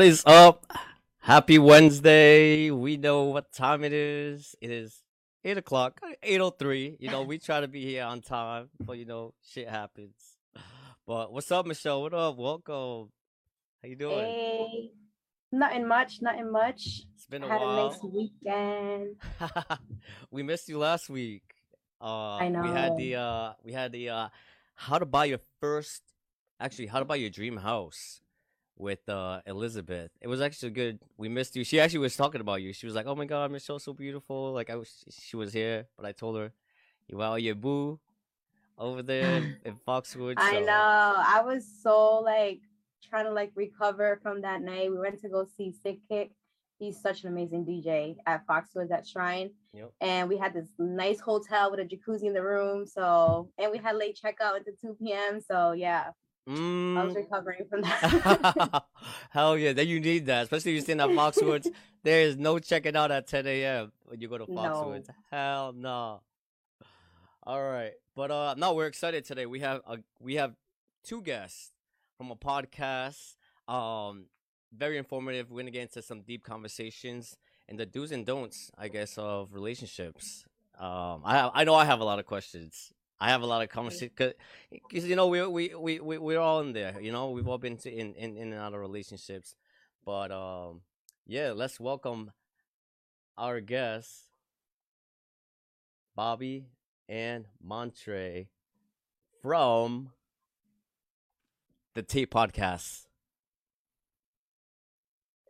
What is up? Happy Wednesday. We know what time it is. It is 8 o'clock, 8:03. You know, we try to be here on time, but, you know, shit happens. But what's up, Michelle? What up? Welcome. How you doing? Hey. Nothing much. It's been a while. Had a nice weekend. We missed you last week. I know. We had the how to buy your first, actually, how to buy your dream house with Elizabeth. It was actually good. We missed you. She actually was talking about you. She was like, "Oh my God, Michelle's so beautiful." Like she was here, but I told her, "You out your boo over there in Foxwoods." So. I know. I was so trying to recover from that night. We went to go see Sick Kick. He's such an amazing DJ at Foxwoods at Shrine. Yep. And we had this nice hotel with a jacuzzi in the room. So, and we had late checkout until 2 p.m. So, yeah, I was recovering from that. Hell yeah, then you need that. Especially if you're staying at Foxwoods. There is no checking out at 10 a.m. when you go to Foxwoods. No. Hell no. All right. But no, we're excited today. We have two guests from a podcast. Very informative. We're going to get into some deep conversations and the do's and don'ts, I guess, of relationships. I know I have a lot of questions. I have a lot of conversations because, you know, we're all in there. You know, we've all been in and out of relationships. But, yeah, let's welcome our guests, Bobby and Montre from the Tea Podcast.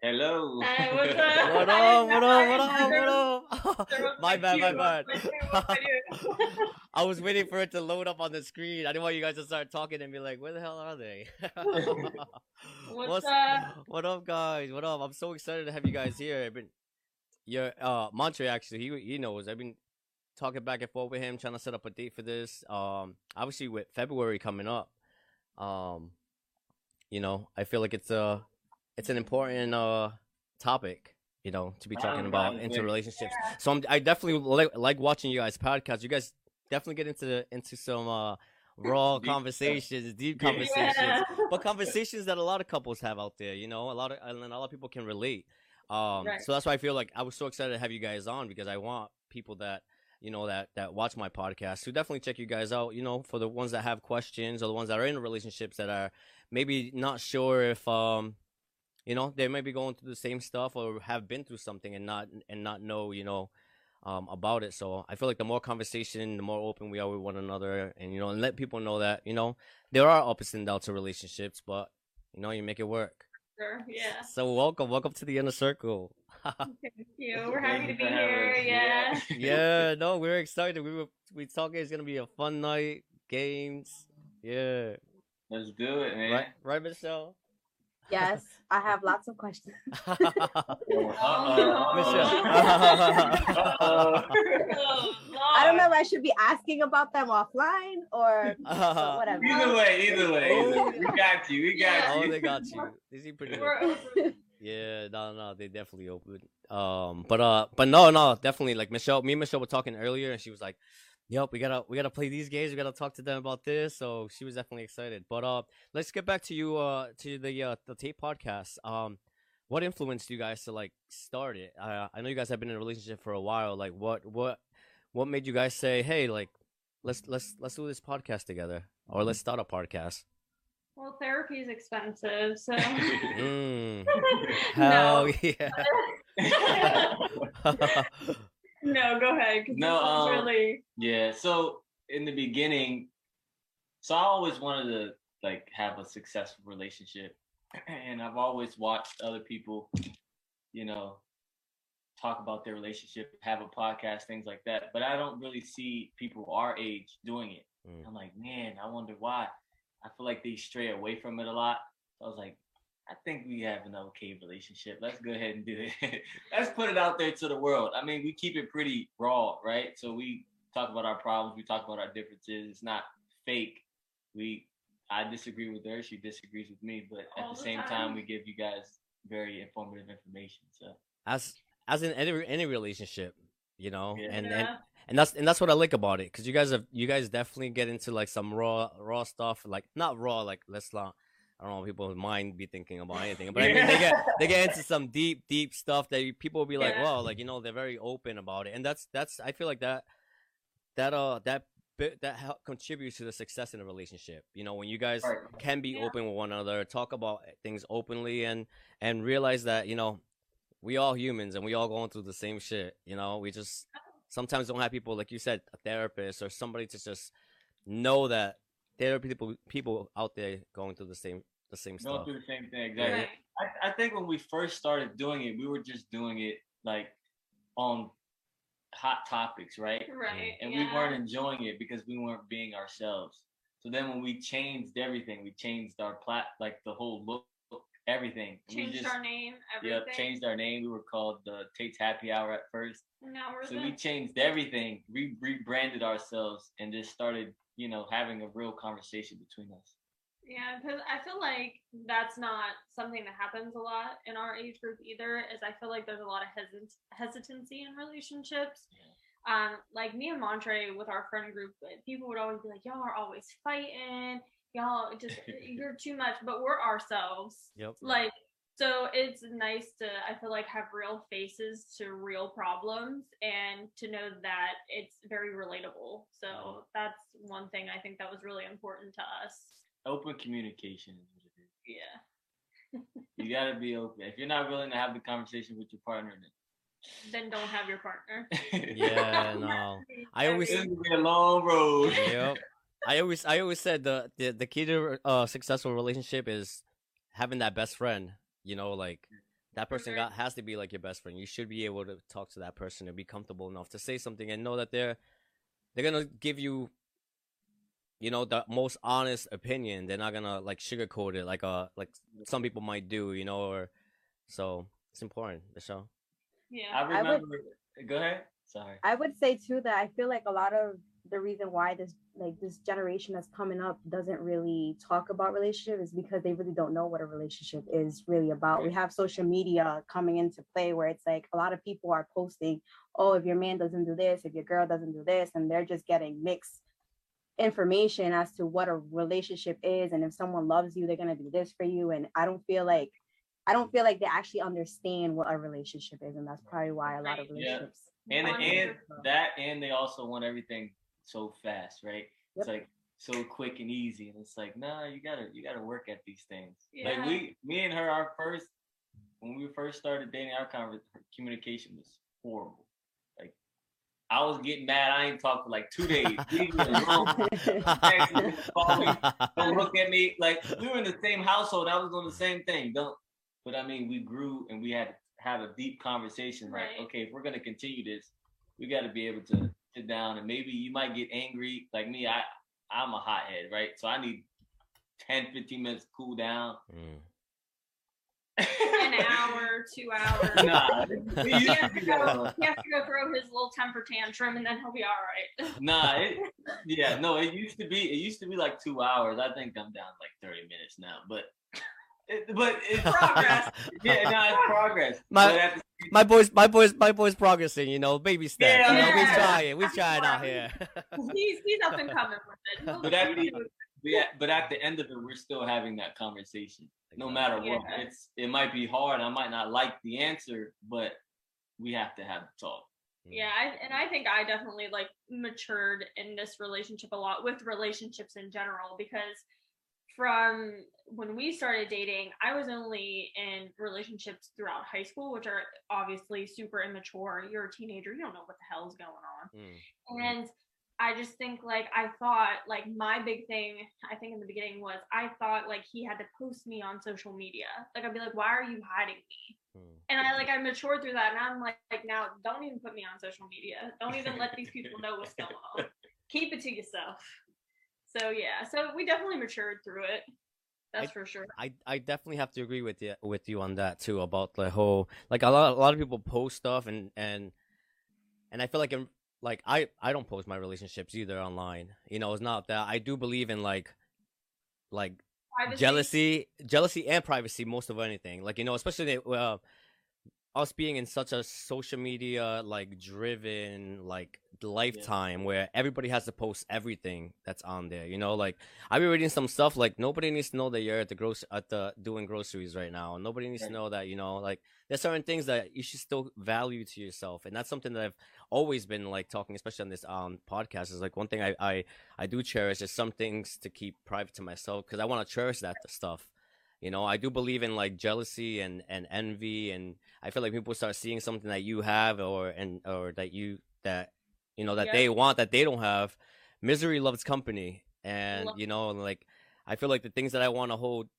Hello. Hi, what's up? What up? My bad. I was waiting for it to load up on the screen. I didn't want you guys to start talking and be like, where the hell are they? What's up? What up, guys? What up? I'm so excited to have you guys here. I've been, Montre, actually, he knows. I've been talking back and forth with him, trying to set up a date for this. Obviously, with February coming up, you know, I feel like it's an important topic, you know, to be talking about interrelationships. Yeah. So I definitely like watching you guys' podcasts. You guys definitely get into some raw conversations, deep conversations, but conversations that a lot of couples have out there. You know, a lot of people can relate. Right. So that's why I feel like I was so excited to have you guys on, because I want people that, you know, that watch my podcast to definitely check you guys out. You know, for the ones that have questions or the ones that are in relationships that are maybe not sure if you know, they may be going through the same stuff or have been through something and not know, you know, about it. So I feel like the more conversation, the more open we are with one another, and, you know, and let people know that, you know, there are ups and downs to relationships, but, you know, you make it work. Sure, yeah. So welcome to the inner circle. Thank you. We're happy to be here. Yeah. Yeah. No, we're excited. We talking. It's gonna be a fun night. Games. Yeah. Let's do it, man. Right, Michelle. Yes, I have lots of questions. I don't know if I should be asking about them offline or whatever. Either way. We got you. Oh, they got you. They seem pretty good. Yeah, no, they definitely open. But no, definitely. Like Michelle, me and Michelle were talking earlier, and she was like, "Yep, we gotta play these games. We gotta talk to them about this." So she was definitely excited. But let's get back to you to the Tea Podcast. What influenced you guys to start it? I know you guys have been in a relationship for a while. Like, what made you guys say, "Hey, let's do this podcast together," or "Let's start a podcast"? Well, therapy is expensive, so. Hell yeah. No, go ahead. No, really... yeah. So in the beginning, I always wanted to have a successful relationship, and I've always watched other people, you know, talk about their relationship, have a podcast, things like that. But I don't really see people our age doing it. I'm like, man, I wonder why. I feel like they stray away from it a lot. So I was like, I think we have an okay relationship. Let's go ahead and do it. Let's put it out there to the world. I mean, we keep it pretty raw, right? So we talk about our problems. We talk about our differences. It's not fake. I disagree with her. She disagrees with me. But at the same time, we give you guys very informative information. So as in any relationship, you know, yeah. And that's what I like about it, because you guys definitely get into some raw stuff. Like, not raw. Like, let's not. I don't know, people's mind be thinking about anything, but I mean, they get into some deep stuff that people will be like, wow, like, you know, they're very open about it, and that's I feel like that help contributes to the success in a relationship. You know, when you guys can be open with one another, talk about things openly, and realize that, you know, we all humans and we all going through the same shit. You know, we just sometimes don't have people, like you said, a therapist or somebody to just know that there are people out there going through the same stuff. Going through the same thing, exactly. Right. I think when we first started doing it, we were just doing it like on hot topics, right? And we weren't enjoying it because we weren't being ourselves. So then when we changed everything, we changed our like the whole look, everything. Changed our name, everything. Yeah, changed our name. We were called the Tate's Happy Hour at first. Now we're we changed everything. We rebranded ourselves and just started, you know, having a real conversation between us. Yeah, because I feel like that's not something that happens a lot in our age group either, is I feel like there's a lot of hesitancy in relationships. Yeah. Like me and Montre with our friend group, people would always be like, y'all are always fighting. Y'all just, you're too much, but we're ourselves. Yep. Like, so it's nice to, I feel like, have real faces to real problems and to know that it's very relatable. So that's one thing I think that was really important to us. Open communication is what it is. Yeah. You got to be open. If you're not willing to have the conversation with your partner, then don't have your partner. Yeah, no. It's going to be a long road. Yep. I always said the key to a successful relationship is having that best friend. You know, like, that person has to be like your best friend. You should be able to talk to that person and be comfortable enough to say something and know that they're going to give you, you know, the most honest opinion. They're not going to, like, sugarcoat it like some people might do, you know, or so it's important, Michelle. Yeah. Go ahead. Sorry. I would say, too, that I feel like a lot of the reason why this generation that's coming up doesn't really talk about relationships is because they really don't know what a relationship is really about. We have social media coming into play where it's like a lot of people are posting, oh, if your man doesn't do this, if your girl doesn't do this, and they're just getting mixed information as to what a relationship is, and if someone loves you, they're gonna do this for you. And I don't feel like they actually understand what a relationship is, and that's probably why a lot of relationships. Yeah. And they also want everything so fast, right? Yep. It's like so quick and easy, and it's like, nah, you gotta work at these things. Yeah. Like me and her, when we first started dating, our communication was horrible. Like, I was getting mad. I ain't talked for like 2 days. Leave me alone. Don't look at me. Like, we were in the same household. I was doing the same thing. But I mean, we grew and we had to have a deep conversation. Right. Like, okay, if we're gonna continue this, we got to be able to sit down, and maybe you might get angry. Like me, I'm a hothead, right? So I need 10-15 minutes to cool down. An hour, 2 hours. Nah. He has to go throw his little temper tantrum, and then he'll be all right. Nah, it used to be like 2 hours. I think I'm down like 30 minutes now, but it's progress. Yeah, no, it's progress. My boy's progressing, you know, baby steps. Yeah, you know, we trying out here. He's up and coming with it. But at the end of it, we're still having that conversation. No matter what, it might be hard. I might not like the answer, but we have to have the talk. Yeah, I think I definitely like matured in this relationship a lot, with relationships in general, because from when we started dating, I was only in relationships throughout high school, which are obviously super immature. You're a teenager, you don't know what the hell's going on. And I just think, like, I thought, like, my big thing, I think in the beginning, was I thought, like, he had to post me on social media. Like, I'd be like, why are you hiding me? And I matured through that, and I'm like, now don't even put me on social media. Don't even let these people know what's going on. Keep it to yourself. So yeah, so we definitely matured through it. That's for sure. I definitely have to agree with you on that too, about the whole, like, a lot of people post stuff, and I feel like I don't post my relationships either online. You know, it's not that I do believe in like jealousy and privacy most of anything. Like, you know, especially us being in such a social media like driven like lifetime where everybody has to post everything that's on there. You know, like I've been reading some stuff like nobody needs to know that you're at the doing groceries right now. Nobody needs to know that, you know, like there's certain things that you should still value to yourself. And that's something that I've always been like talking, especially on this podcast, is like one thing I do cherish is some things to keep private to myself because I want to cherish that stuff. You know, I do believe in like jealousy and envy, and I feel like people start seeing something that you have or that you know that they want that they don't have. Misery loves company, and you know, like I feel like the things that I want to hold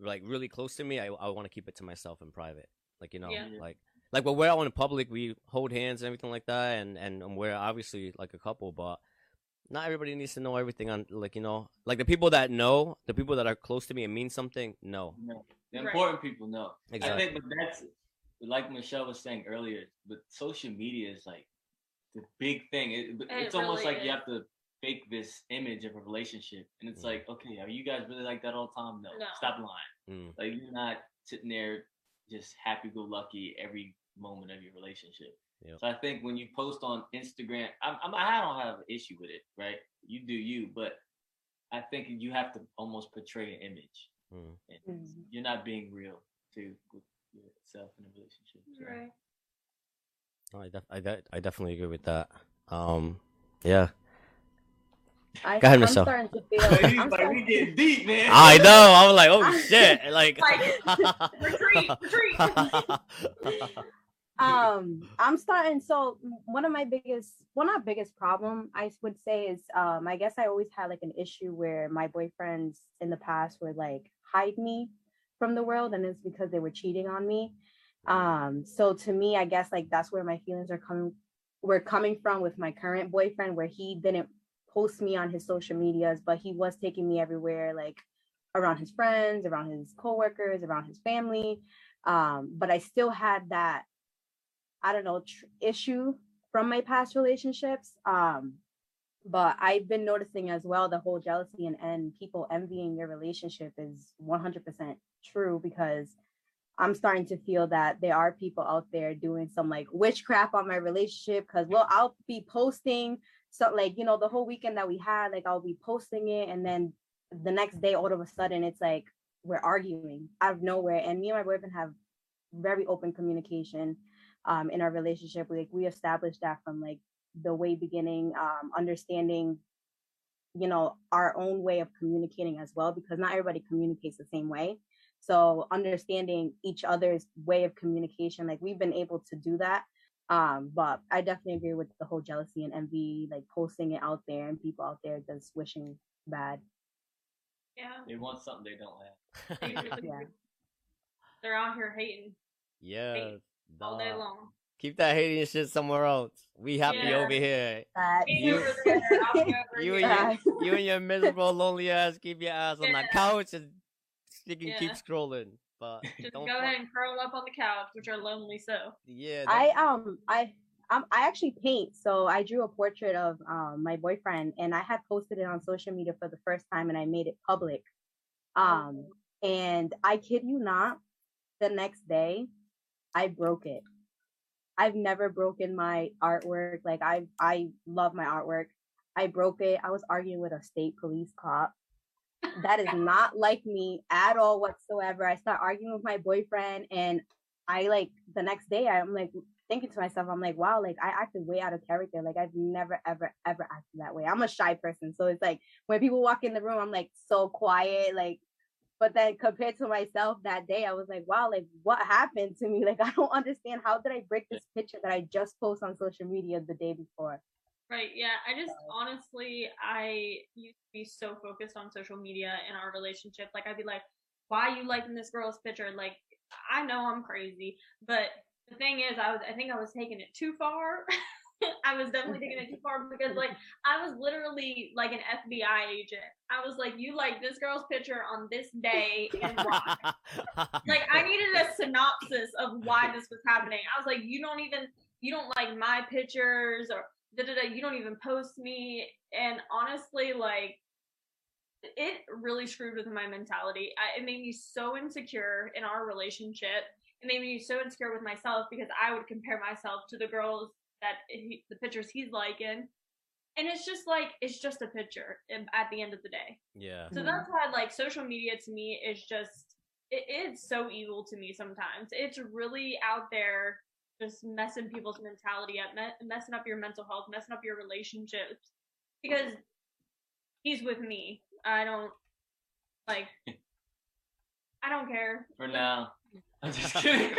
like really close to me, I want to keep it to myself in private. Like, you know, like we're out in public, we hold hands and everything like that, and we're obviously like a couple, but not everybody needs to know everything on, like, you know, like the people that know, the people that are close to me and mean something, no. The important people know. Exactly. I think, but that's, like Michelle was saying earlier, but social media is like the big thing. It's really almost like you have to fake this image of a relationship. And it's like, okay, are you guys really like that all the time? No. Stop lying. Like, you're not sitting there just happy-go-lucky every moment of your relationship. Yep. So I think when you post on Instagram, I don't have an issue with it, right? You do you, but I think you have to almost portray an image. And you're not being real to yourself in a relationship. So. Right. Oh, I definitely agree with that. Yeah. Go ahead, Michelle. We getting deep, man. I know. I was like, oh shit! Like retreat. I'm starting. So not biggest problem I would say is, I guess I always had like an issue where my boyfriends in the past would like hide me from the world, and it's because they were cheating on me. So to me, I guess like that's where my feelings were coming from with my current boyfriend, where he didn't post me on his social medias, but he was taking me everywhere, like around his friends, around his coworkers, around his family. But I still had that, I don't know, issue from my past relationships. But I've been noticing as well, the whole jealousy and people envying your relationship is 100% true, because I'm starting to feel that there are people out there doing some like witchcraft on my relationship. Cause I'll be posting, so like, you know, the whole weekend that we had, like I'll be posting it. And then the next day, all of a sudden, it's like, we're arguing out of nowhere. And me and my boyfriend have very open communication in our relationship. Like we established that from like the way beginning, understanding, you know, our own way of communicating as well, because not everybody communicates the same way. So understanding each other's way of communication, like we've been able to do that. But I definitely agree with the whole jealousy and envy, like posting it out there and people out there just wishing bad. Yeah. They want something they don't have. They're out here hating. Yeah. All day long. Keep that hating shit somewhere else. We happy over here. You and your miserable, lonely ass keep your ass on that couch and you can keep scrolling. But just go ahead and curl up on the couch, which are lonely. So yeah, I actually paint. So I drew a portrait of my boyfriend, and I had posted it on social media for the first time, and I made it public. And I kid you not, the next day, I broke it. I've never broken my artwork. Like I love my artwork. I broke it. I was arguing with a state police cop. That is not like me at all whatsoever. I start arguing with my boyfriend, and I like the next day I'm like thinking to myself, I'm like, wow, like I acted way out of character. Like I've never, ever, ever acted that way. I'm a shy person. So it's like when people walk in the room, I'm like so quiet, like. But then compared to myself that day, I was like, wow, like what happened to me? Like, I don't understand. How did I break this picture that I just posted on social media the day before? Right. Yeah. I used to be so focused on social media and our relationship. Like I'd be like, why are you liking this girl's picture? Like, I know I'm crazy, but the thing is, I think I was taking it too far. I was definitely taking it too far, because like I was literally like an FBI agent. I was like, you like this girl's picture on this day and why? Like I needed a synopsis of why this was happening. I was like, you don't like my pictures, or you don't even post me. And honestly, like it really screwed with my mentality. It made me so insecure in our relationship. It made me so insecure with myself, because I would compare myself to the girls that the pictures he's liking. And it's just like, it's just a picture at the end of the day. Yeah. So that's why, like, social media to me is just, it is so evil to me sometimes. It's really out there just messing people's mentality up, messing up your mental health, messing up your relationships. Because he's with me. I don't care. For now. I'm just kidding.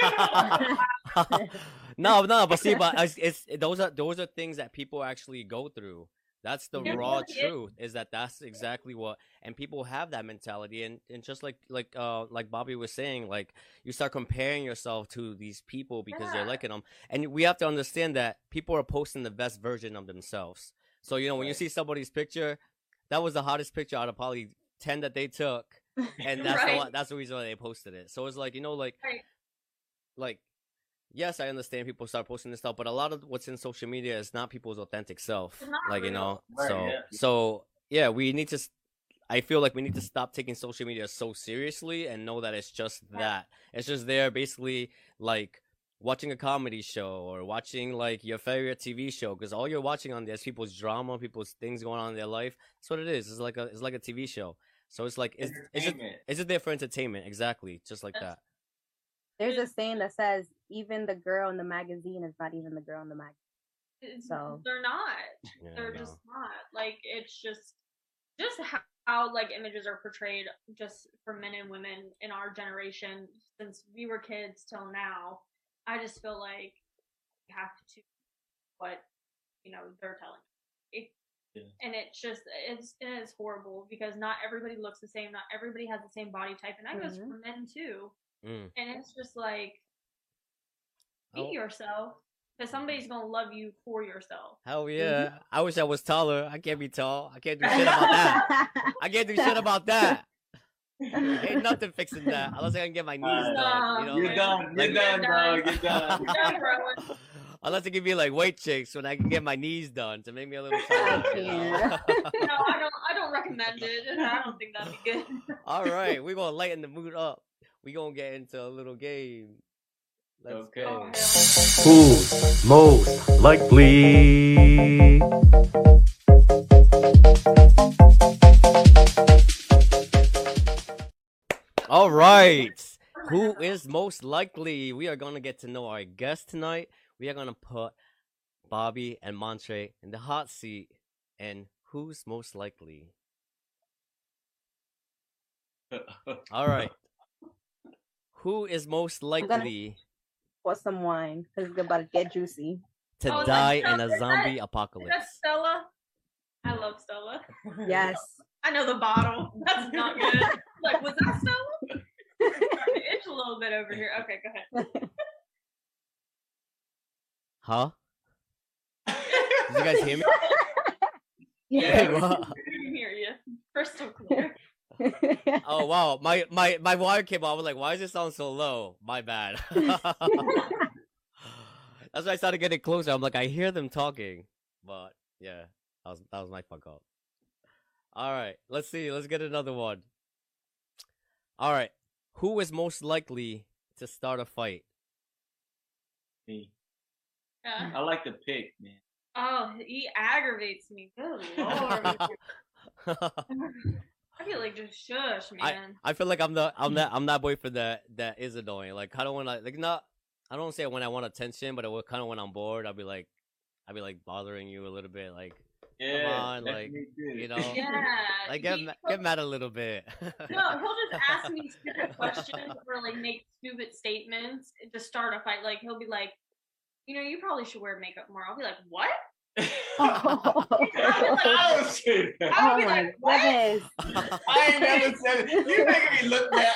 No, but see, but it's those are things that people actually go through. That's the raw truth. Is that that's exactly what, and people have that mentality, and just like Bobby was saying, like you start comparing yourself to these people because they're liking them, and we have to understand that people are posting the best version of themselves. So you know when you see somebody's picture, that was the hottest picture out of probably 10 that they took, and that's that's the reason why they posted it. So it's like yes, I understand people start posting this stuff, but a lot of what's in social media is not people's authentic self. Like, you know, so we need to, I feel like we need to stop taking social media so seriously and know that it's just that. It's just there basically like watching a comedy show or watching like your favorite TV show, because all you're watching on there is people's drama, people's things going on in their life. That's what it is. It's like a TV show. So it's like, is it there for entertainment? Exactly. Just like that. There's a saying that says, even the girl in the magazine is not even the girl in the magazine. So they're not. Yeah, they're just not. Like, it's just how like images are portrayed just for men and women in our generation since we were kids till now. I just feel like you have to what you know they're telling you. And it's horrible because not everybody looks the same. Not everybody has the same body type, and that goes for men too. And it's just like, be yourself, because somebody's gonna love you for yourself. Hell yeah! Mm-hmm. I wish I was taller. I can't be tall. I can't do shit about that. Ain't nothing fixing that unless I can get my knees done. You know? You're done, bro. You're done, bro. Unless it can be like weight chicks when I can get my knees done to make me a little taller. No, I don't recommend it. I don't think that'd be good. All right, we're gonna lighten the mood up. We're gonna get into a little game. Let's go. Who most likely? All right. Who is most likely? We are gonna get to know our guest tonight. We are gonna put Bobby and Montre in the hot seat. And who's most likely? All right. Who is most likely? Pour some wine because it's about to get juicy. To die in a zombie apocalypse. That's Stella. I love Stella. Yes. I know the bottle. That's not good. Like, was that Stella? It's a little bit over here. Okay, go ahead. Huh? Did you guys hear me? Yeah. We didn't hear you. Crystal clear. Oh wow, my wire came out. I was like, why does it sound so low? My bad. That's why I started getting closer. I'm like, I hear them talking, but yeah, that was my fuck up. All right, let's see. Let's get another one. All right, who is most likely to start a fight? Me. I like to pick, man. Oh, he aggravates me. Good lord. I feel like just shush, man. I feel like I'm that boyfriend that is annoying. Like I don't want to, like not. I don't say when I want attention, but it kind of when I'm bored, I'll be like bothering you a little bit, like come on, like you know, like get mad a little bit. No, he'll just ask me stupid questions or like make stupid statements to start a fight. Like he'll be like, you know, you probably should wear makeup more. I'll be like, what? I ain't never said it. You making me look bad.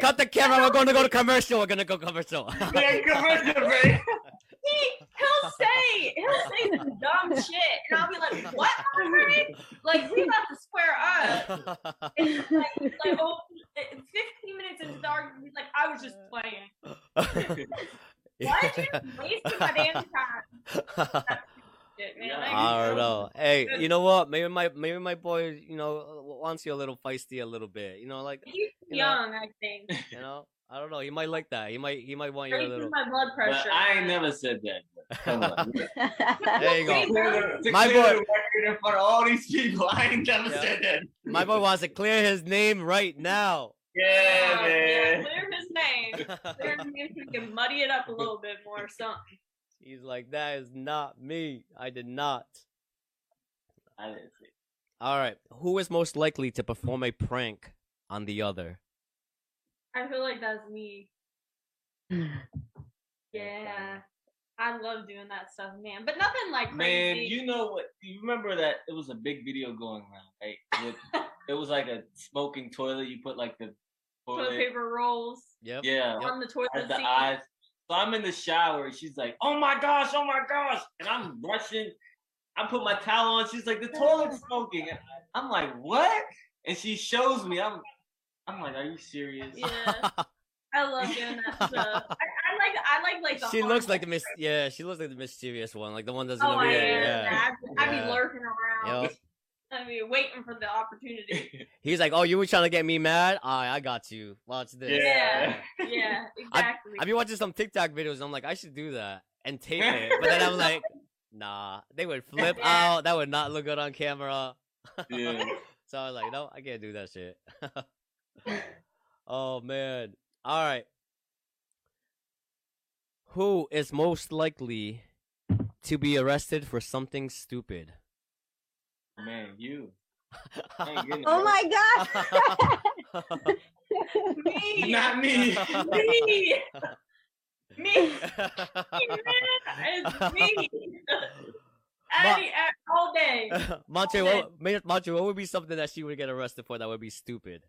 Cut the camera. We're going to go to commercial. Yeah, commercial, man. He'll say this dumb shit, and I'll be like, what? Like, we about to square up. It's like 15 minutes in the dark, and he's like, I was just playing. Why are you wasting my damn time? Man, I don't know. Hey, you know what? Maybe my boy, you know, wants you a little feisty, a little bit. You know, like he's young, I think. You know, I don't know. He might like that. He might want you a little. My blood pressure. But I ain't never said that. There you go. My boy, for all these people, I ain't never said that. My boy wants to clear his name right now. Yeah, man. Clear his name. Clear his name so we can muddy it up a little bit more or something. He's like, that is not me. I did not. I didn't see. All right. Who is most likely to perform a prank on the other? I feel like that's me. Yeah. I love doing that stuff, man. But nothing like crazy. Man, you know what? You remember that it was a big video going around, right? With, it was like a smoking toilet. You put like the toilet paper rolls. Yep. Yeah. On the toilet seat. The eyes. So I'm in the shower. She's like, oh my gosh," and I'm rushing. I put my towel on. She's like, the toilet's smoking. And I'm like, what? And she shows me. I'm like, are you serious? Yeah. I love doing that stuff. I like the. She looks like the She looks like the mischievous one, like the one that's. Oh, yeah. I be lurking around. Yep. I mean, waiting for the opportunity. He's like, "Oh, you were trying to get me mad? I got you. Watch this." Yeah, exactly. I've been watching some TikTok videos, and I'm like, I should do that and tape it. But then I'm like, nah, they would flip out. That would not look good on camera. Yeah. So I was like, no, I can't do that shit. Oh man. All right. Who is most likely to be arrested for something stupid? Man, you. Oh my God. Me. Not me. Me. It's me. All day. Montre, what would be something that she would get arrested for that would be stupid?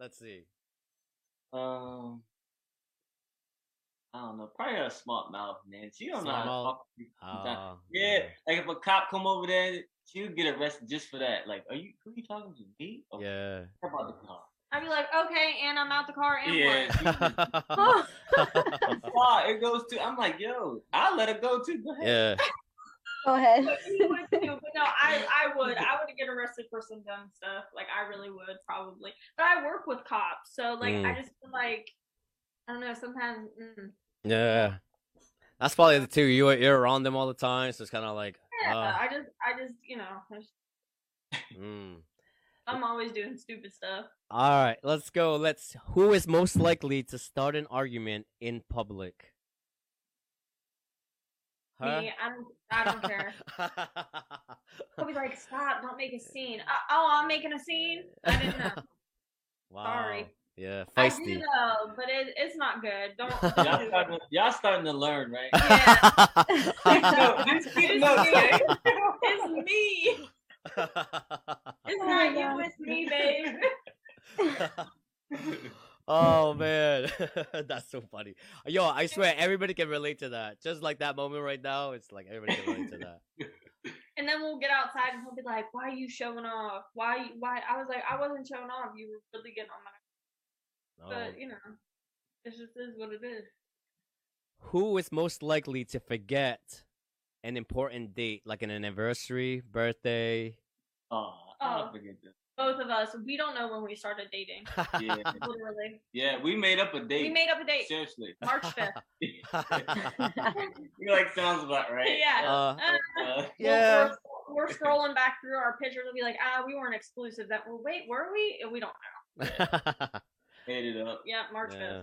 Let's see. I don't know. Probably a smart mouth, man. She don't know how to talk. Yeah, like if a cop come over there, she would get arrested just for that. Like, who are you talking to? Me? Okay. Yeah. How about the car? I'd be like, okay, and I'm out the car. And what? It goes to. I'm like, yo, I'll let it go too. Go ahead. Yeah. Go ahead. But no, I would get arrested for some dumb stuff. Like I really would probably. But I work with cops, so like I just feel like. I don't know, sometimes... Yeah. That's probably the two. You're around them all the time, so it's kind of like... Yeah, I just, you know... I'm always doing stupid stuff. All right, let's go. Who is most likely to start an argument in public? Huh? Me, I don't care. I'll be like, stop, don't make a scene. I'm making a scene? I didn't know. Wow. Sorry. Yeah, feisty. I do though, but it's not good. Don't y'all starting to learn, right? Yeah. It's me. It's not you, it's me, babe. Oh man, that's so funny. Yo, I swear everybody can relate to that. Just like that moment right now, it's like everybody can relate to that. And then we'll get outside and he'll be like, "Why are you showing off? Why?" I was like, "I wasn't showing off. You were really getting on my." No. But, you know, it just is what it is. Who is most likely to forget an important date, like an anniversary, birthday? I don't forget this. Both of us. We don't know when we started dating. Yeah. Literally. Yeah, we made up a date. Seriously. March 5th. You're like, sounds about right. Yeah. Yeah. We're scrolling back through our pictures and be like, we weren't exclusive. Were we? We don't know. It up. Yeah, March 5th. Yeah,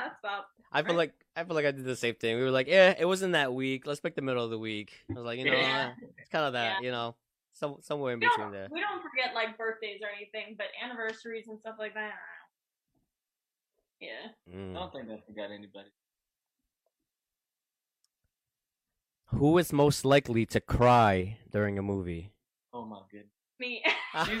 that's about. I feel like I did the same thing. We were like, yeah, it wasn't that week. Let's pick the middle of the week. I was like, you know, it's kind of that, you know, somewhere in between there. We don't forget like birthdays or anything, but anniversaries and stuff like that. Yeah. I don't think I forgot anybody. Who is most likely to cry during a movie? Oh my goodness. Me. I am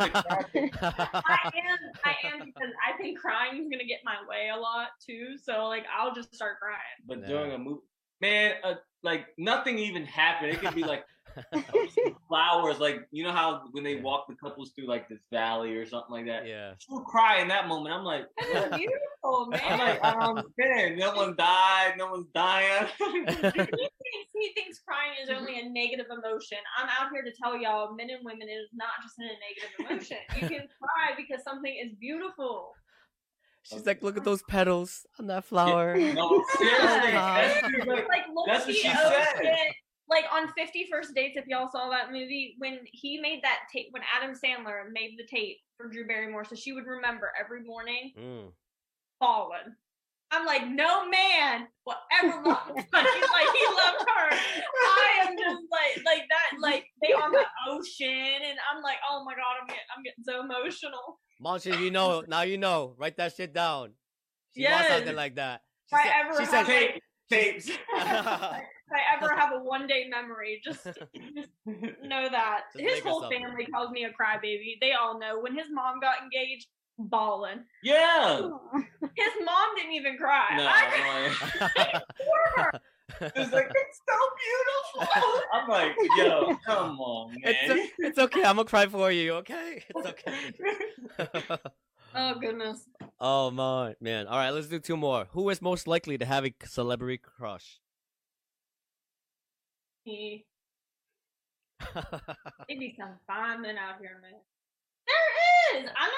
because I think crying is gonna get my way a lot too, so like I'll just start crying. But during a movie, man, like nothing even happened. It could be like flowers, like you know how when they walk the couples through like this valley or something like that. Yeah, she'll cry in that moment. I'm like, that's beautiful, man. I'm like, I don't understand. No one died. No one's dying. He thinks crying is only a negative emotion. I'm out here to tell y'all, men and women, it is not just a negative emotion. You can cry because something is beautiful. She's like, look at those petals on that flower. Yeah. No, seriously. That's what she said. Like on 50 First Dates, if y'all saw that movie, when he made that tape, when Adam Sandler made the tape for Drew Barrymore, so she would remember every morning, Fallen. I'm like, no man will ever love her. He's like, he loved her. I am just like that, like they on the ocean, and I'm like, oh my God, I'm getting so emotional. Montre, you know, now you know. Write that shit down. She wants something like that. She said, tapes. If I ever have a one-day memory, just know that. His whole family calls me a crybaby. They all know. When his mom got engaged, bawling. Yeah. His mom didn't even cry. No, I for her. It's like, it's so beautiful. I'm like, yo, come on, man. It's okay. I'm going to cry for you, okay? It's okay. Oh, goodness. Oh, my, man. All right, let's do two more. Who is most likely to have a celebrity crush? Maybe some fine men out here, man. There is. I know